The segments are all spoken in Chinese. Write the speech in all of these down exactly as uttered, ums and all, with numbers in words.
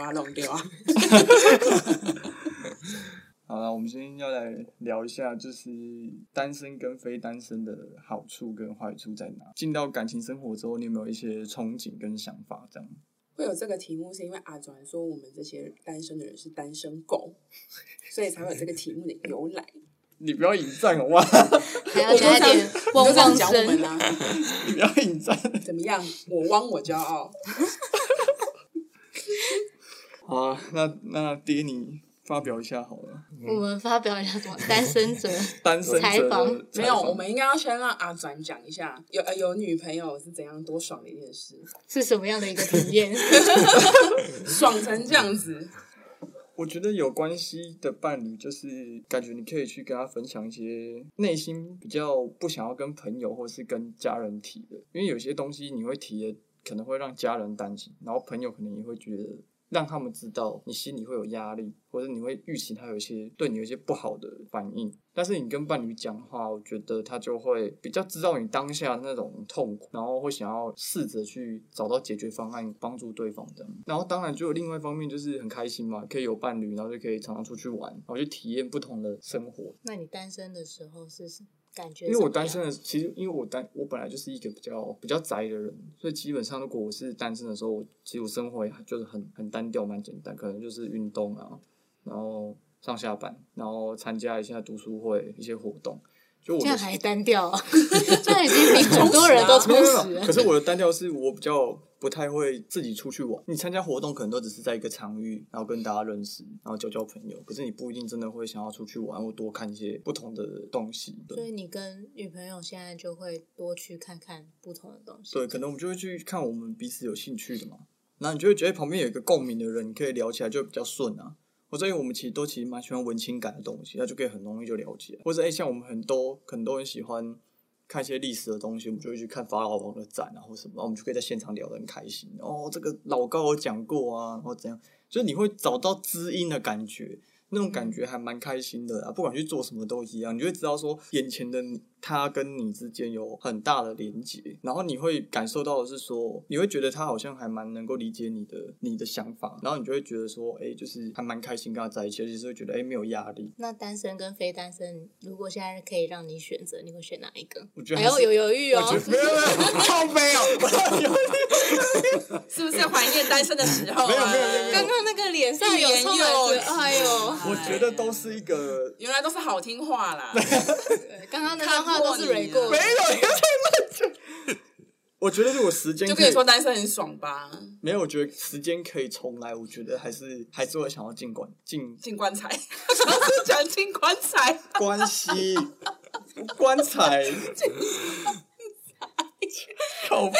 掉啊，弄掉啊。好了，我们今天要来聊一下，就是单身跟非单身的好处跟坏处在哪。进到感情生活之后，你有没有一些憧憬跟想法？这样会有这个题目，是因为阿转说我们这些单身的人是单身狗，所以才会有这个题目的由来。你不要引战好不好？还要加点汪汪声啊！你不要引战，怎么样？我汪我骄傲。好啊，那那爹你发表一下好了。我们发表一下什么？单身者单身采访？没有，我们应该要先让阿转讲一下有有女朋友是怎样多爽的一件事，是什么样的一个体验？爽成这样子。我觉得有关系的伴侣，就是感觉你可以去跟他分享一些内心比较不想要跟朋友或是跟家人提的，因为有些东西你会提的可能会让家人担心，然后朋友可能也会觉得让他们知道你心里会有压力，或者你会预期他有一些对你有一些不好的反应。但是你跟伴侣讲话，我觉得他就会比较知道你当下那种痛苦，然后会想要试着去找到解决方案，帮助对方这样。然后当然就有另外一方面就是很开心嘛，可以有伴侣，然后就可以常常出去玩，然后去体验不同的生活。那你单身的时候是感觉，因为我单身的，其实因为我单我本来就是一个比较比较宅的人，所以基本上如果我是单身的时候，我其实我生活就是很很单调，蛮简单，可能就是运动啊，然后上下班，然后参加一下读书会一些活动。就我这样还单调啊？这样已经比很多人都充实了。可是我的单调是我比较不太会自己出去玩，你参加活动可能都只是在一个场域，然后跟大家认识，然后交交朋友，可是你不一定真的会想要出去玩或多看一些不同的东西。所以你跟女朋友现在就会多去看看不同的东西。对，可能我们就会去看我们彼此有兴趣的嘛，然后你就会觉得旁边有一个共鸣的人，你可以聊起来就比较顺啊。或者因为我们其实都其实蛮喜欢文青感的东西，那就可以很容易就了解。或者、欸、像我们很多可能都很喜欢看一些历史的东西，我们就会去看法老王的展啊或什么，然后我们就可以在现场聊得很开心。哦，这个老高有讲过啊，然后怎样，就是你会找到知音的感觉，那种感觉还蛮开心的啊。不管去做什么都一样，你就会知道说眼前的他跟你之间有很大的连结，然后你会感受到的是说，你会觉得他好像还蛮能够理解你的你的想法，然后你就会觉得说，哎、欸，就是还蛮开心跟他在一起，而且是会觉得哎、欸、没有压力。那单身跟非单身，如果现在可以让你选择，你会选哪一个？我觉得还有、哎、有犹豫哦，没有没有，好没有，是不是怀念单身的时候、啊？没有没有没有，刚刚那个脸上有充满着，哎呦，我觉得都是一个，原来都是好听话啦。刚刚那段话。都是没有，我觉得如果时间就跟你说单身很爽吧，没有，我觉得时间可以重来，我觉得还是还是会想要进棺进进棺材，讲进棺材关系棺材靠北。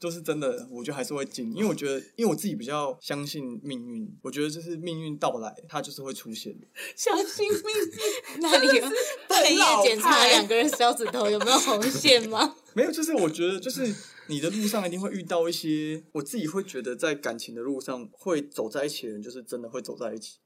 就是真的，我觉得还是会进，因为我觉得，因为我自己比较相信命运，我觉得就是命运到来，它就是会出现的。相信命运？那你有半夜检查两个人小指头有没有红线吗？没有，就是我觉得，就是你的路上一定会遇到一些，我自己会觉得在感情的路上会走在一起的人，就是真的会走在一起。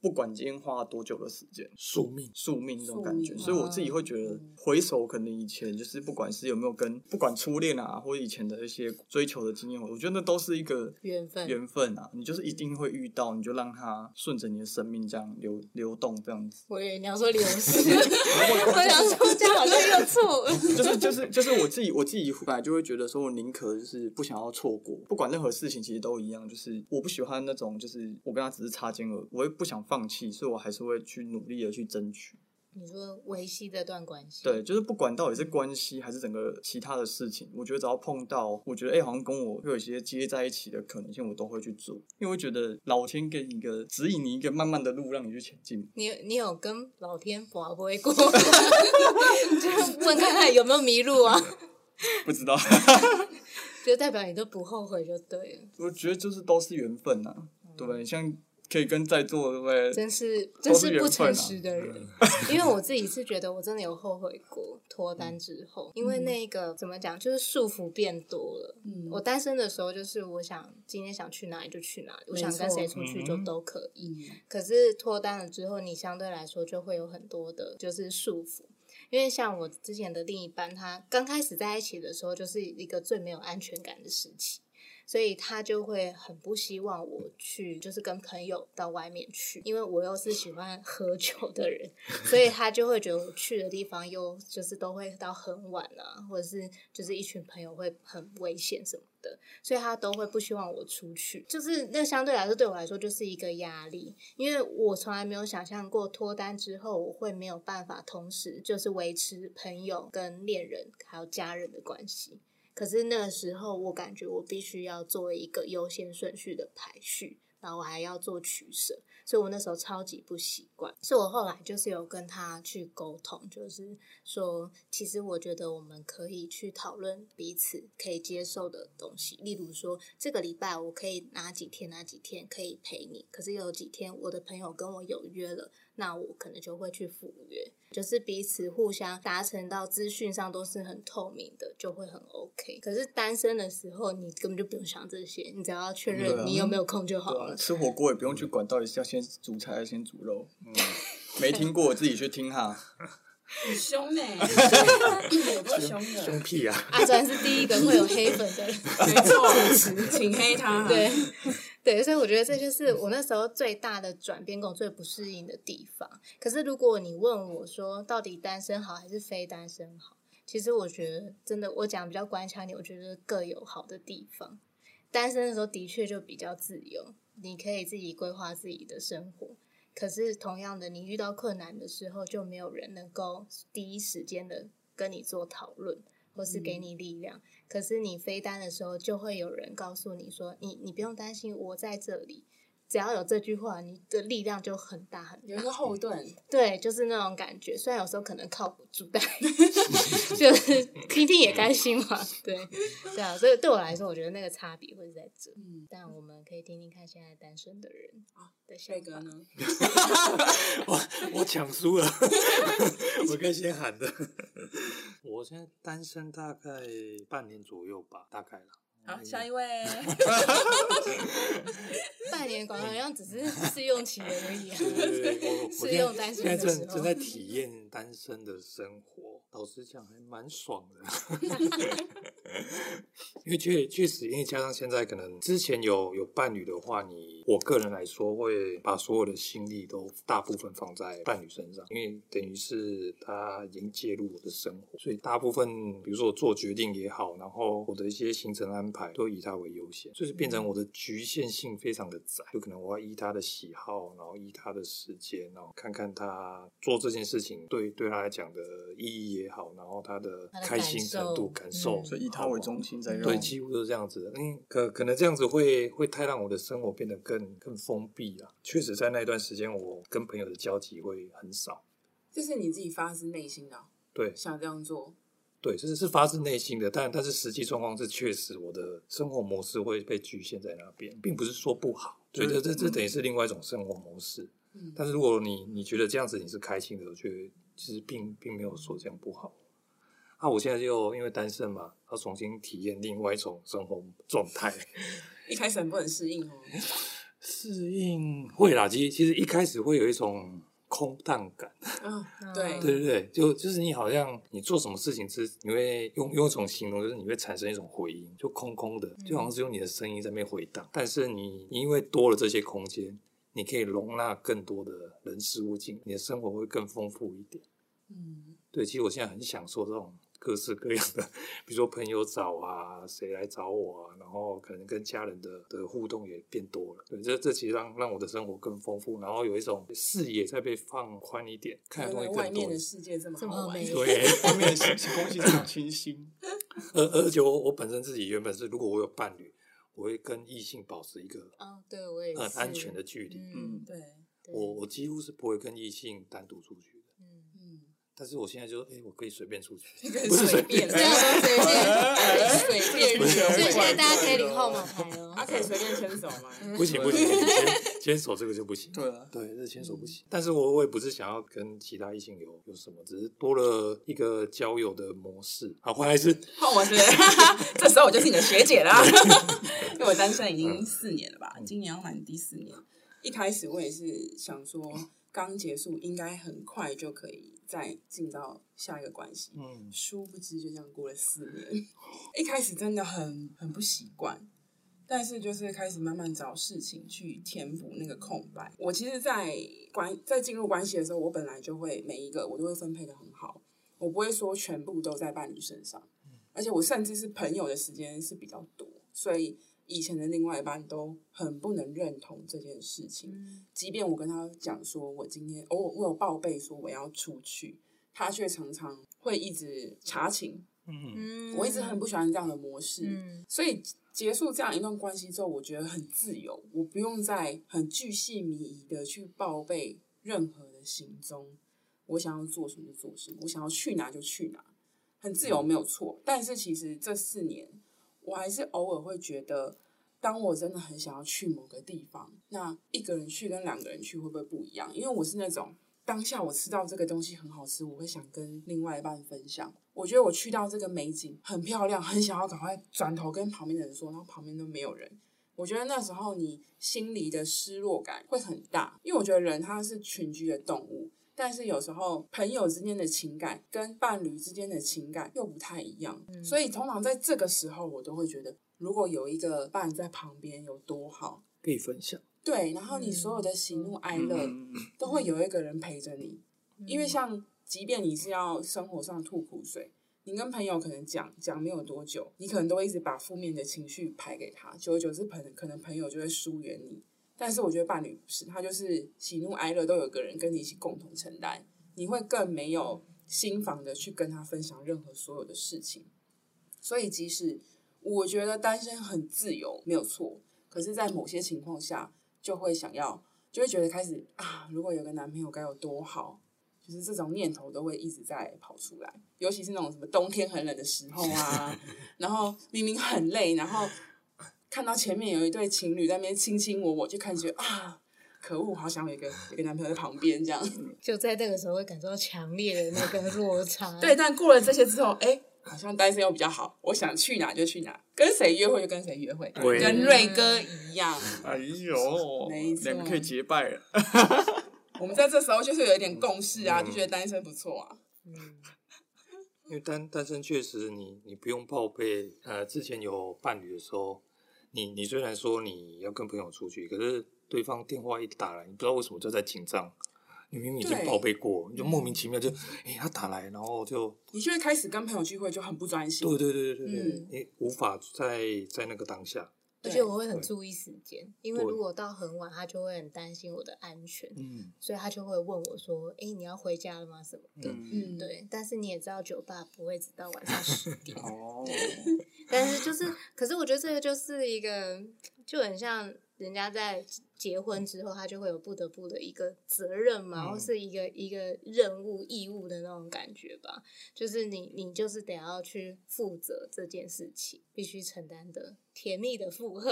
不管今天花多久的时间，宿命宿命这种感觉、啊、所以我自己会觉得回首可能以前就是不管是有没有跟不管初恋啊或者以前的一些追求的经验，我觉得那都是一个缘分缘分啊，你就是一定会遇到，你就让它顺着你的生命这样 流, 流动这样子。我以为你要说流失我想说这样好像又错、就是、就是就是我自己我自己本来就会觉得说我宁可就是不想要错过，不管任何事情其实都一样，就是我不喜欢那种就是我跟他只是擦肩而已，我也不想放放弃，所以我还是会去努力的去争取。你说维系这段关系，对，就是不管到底是关系还是整个其他的事情，我觉得只要碰到我觉得哎、欸，好像跟我会有一些接在一起的可能性，我都会去做，因为我觉得老天给你一个指引，你一个慢慢的路让你去前进。你你有跟老天拔杯过就问看看有没有迷路啊不知道就代表你都不后悔就对了。我觉得就是都是缘分啊、嗯、对不对？像可以跟在座的位真是真是不诚实的人因为我自己是觉得我真的有后悔过脱单之后、嗯、因为那个怎么讲就是束缚变多了、嗯、我单身的时候就是我想今天想去哪里就去哪里，我想跟谁出去就都可以、嗯、可是脱单了之后你相对来说就会有很多的就是束缚。因为像我之前的另一半他刚开始在一起的时候就是一个最没有安全感的时期，所以他就会很不希望我去就是跟朋友到外面去，因为我又是喜欢喝酒的人，所以他就会觉得我去的地方又就是都会到很晚啊，或者是就是一群朋友会很危险什么的，所以他都会不希望我出去，就是那相对来说对我来说就是一个压力，因为我从来没有想象过脱单之后我会没有办法同时就是维持朋友跟恋人还有家人的关系，可是那个时候我感觉我必须要做一个优先顺序的排序，然后我还要做取舍，所以我那时候超级不习惯，所以我后来就是有跟他去沟通，就是说其实我觉得我们可以去讨论彼此可以接受的东西，例如说这个礼拜我可以哪几天哪几天可以陪你，可是有几天我的朋友跟我有约了，那我可能就会去赴约，就是彼此互相达成到资讯上都是很透明的，就会很 OK。 可是单身的时候你根本就不用想这些，你只要确认你有没有空就好了、啊啊、吃火锅也不用去管到底是要先煮菜还是先煮肉、嗯、没听过我自己去听哈。很凶呢、欸，有多凶的？凶屁啊！阿专是第一个会有黑粉的人，没错，请黑他。对对，所以我觉得这就是我那时候最大的转变跟我最不适应的地方。可是如果你问我说，到底单身好还是非单身好？其实我觉得真的，我讲比较官腔点，我觉得各有好的地方。单身的时候的确就比较自由，你可以自己规划自己的生活。可是同样的，你遇到困难的时候，就没有人能够第一时间的跟你做讨论或是给你力量、嗯、可是你非单的时候，就会有人告诉你说你你不用担心，我在这里，只要有这句话，你的力量就很大很大，有一个后盾，对，就是那种感觉，虽然有时候可能靠不住，但就是听听也开心嘛，对对啊，所以对我来说，我觉得那个差别会在这、嗯、但我们可以听听看现在单身的人的想法、啊、呢我我抢输了我可以先喊的我现在单身大概半年左右吧，大概啦。好，下一位。半年广告好像只是试用期而已、啊。对, 對，试用单身的时候，现在 正, 正在体验单身的生活，老实讲还蛮爽的。因为确确实，因为加上现在可能之前有有伴侣的话，你我个人来说会把所有的心力都大部分放在伴侣身上，因为等于是他已经介入我的生活，所以大部分比如说我做决定也好，然后我的一些行程安排。都以他为优先，就是变成我的局限性非常的窄，就可能我要依他的喜好，然后依他的时间，然后看看他做这件事情对对他来讲的意义也好，然后他的开心程度感受、嗯、所以以他为中心在用，对，几乎都这样子、嗯、可, 可能这样子会会太让我的生活变得更更封闭啦。确实在那一段时间我跟朋友的交集会很少，这是你自己发自内心的、啊、对，想这样做，对，这是发自内心的，但但是实际状况是，确实我的生活模式会被局限在那边，并不是说不好，所以这这这等于是另外一种生活模式。嗯、但是如果你你觉得这样子你是开心的，我觉得其实并并没有说这样不好。啊，我现在就因为单身嘛，要重新体验另外一种生活状态。一开始很不能适应哦，适应会啦，其实其实一开始会有一种。空荡感、哦、对对对对，就就是你好像你做什么事情是你会用用一种形容，就是你会产生一种回音，就空空的，就好像是用你的声音在那边回荡、嗯、但是你因为多了这些空间，你可以容纳更多的人事物进，你的生活会更丰富一点。嗯，对，其实我现在很享受这种各式各样的，比如说朋友找啊，谁来找我啊，然后可能跟家人的的互动也变多了。对，这这其实让让我的生活更丰富，然后有一种视野再被放宽一点，看的东西更多。外面的世界这么好玩，对，外面的东西这么清新。而而且我我本身自己原本是，如果我有伴侣，我会跟异性保持一个啊，对我也很安全的距离。嗯，对，我我几乎是不会跟异性单独出去。但是我现在就哎、欸，我可以随便出去，不是随便，这样说随便，随便人。所以现在大家可以领号码牌哦，啊，可以随便牵手吗？不行不行，牵手这个就不行。对啊，对，这牵手不行。但是我我也不是想要跟其他异性有有什么，只是多了一个交友的模式。好，换来是换我是，这时候我就是你的学姐啦，因为我单身已经四年了吧，今年要满第四年。一开始我也是想说，刚结束应该很快就可以。再进到下一个关系，嗯，殊不知就这样过了四年。一开始真的很很不习惯，但是就是开始慢慢找事情去填补那个空白。我其实在关在进入关系的时候，我本来就会每一个我都会分配的很好，我不会说全部都在伴侣身上，而且我甚至是朋友的时间是比较多，所以以前的另外一半都很不能认同这件事情、嗯、即便我跟他讲说我今天、哦、我有报备说我要出去，他却常常会一直查情。嗯，我一直很不喜欢这样的模式、嗯、所以结束这样一段关系之后，我觉得很自由，我不用再很巨细靡遗的去报备任何的行踪，我想要做什么就做什么，我想要去哪就去哪，很自由没有错。但是其实这四年我还是偶尔会觉得，当我真的很想要去某个地方，那一个人去跟两个人去会不会不一样？因为我是那种当下我吃到这个东西很好吃，我会想跟另外一半分享。我觉得我去到这个美景很漂亮，很想要赶快转头跟旁边的人说，然后旁边都没有人。我觉得那时候你心里的失落感会很大，因为我觉得人他是群居的动物，但是有时候朋友之间的情感跟伴侣之间的情感又不太一样、嗯、所以通常在这个时候我都会觉得，如果有一个伴在旁边有多好，可以分享。对，然后你所有的喜怒哀乐、嗯、都会有一个人陪着你、嗯、因为像即便你是要生活上吐苦水，你跟朋友可能讲讲没有多久，你可能都会一直把负面的情绪排给他，久而久之可能朋友就会疏远你。但是我觉得伴侣不是，他就是喜怒哀乐都有个人跟你一起共同承担，你会更没有心防的去跟他分享任何所有的事情。所以即使我觉得单身很自由没有错，可是在某些情况下就会想要，就会觉得开始啊，如果有个男朋友该有多好，就是这种念头都会一直在跑出来，尤其是那种什么冬天很冷的时候啊然后明明很累，然后看到前面有一对情侣在那边卿卿我我，就看觉得啊，可恶，好想有一个有一个男朋友在旁边这样。就在那个时候会感受到强烈的那个落差。对，但过了这些之后，哎、欸，好像单身又比较好，我想去哪就去哪，跟谁约会就跟谁约会，跟瑞哥一样。哎呦，两个可以结拜了。我们在这时候就是有一点共识啊，嗯、就觉得单身不错啊。嗯。因为单单身确实你，你你不用报备。呃，之前有伴侣的时候。你你虽然说你要跟朋友出去，可是对方电话一打来，你不知道为什么就在紧张，你明明已经报备过，你就莫名其妙就哎、欸、他打来，然后就你就会开始跟朋友聚会就很不专心。对对对对对，嗯、你无法在在那个当下。而且我会很注意时间，因为如果到很晚，他就会很担心我的安全，嗯，所以他就会问我说：“哎、欸，你要回家了吗？什么的？”嗯，对。但是你也知道，酒吧不会直到晚上十点。哦。但是就是，可是我觉得这个就是一个，就很像人家在结婚之后，他就会有不得不的一个责任嘛，嗯、或是一个一个任务义务的那种感觉吧。就是你，你就是得要去负责这件事情，必须承担的。甜蜜的负荷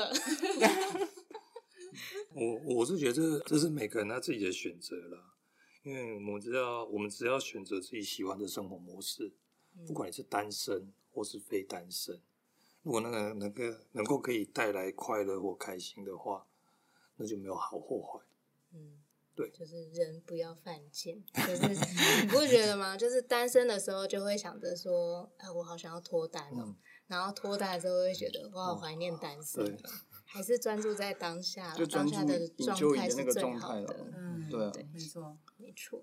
我我是觉得 这, 这是每个人他自己的选择啦，因为我们知道我们只要选择自己喜欢的生活模式，不管你是单身或是非单身，如果那个能够能够可以带来快乐或开心的话，那就没有好或坏。嗯，对，就是人不要犯贱，就是你不觉得吗？就是单身的时候就会想着说，哎，我好想要脱单哦、嗯然后脱单的时候会觉得哇，怀念单身、嗯，还是专注在当下，就专注当下的状态是最好的。的嗯，对、啊对，没错，没错。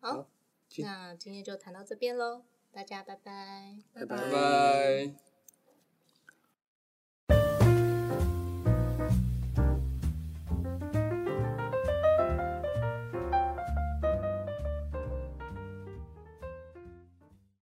好，好那今天就谈到这边喽，大家拜拜，拜拜。拜拜拜拜。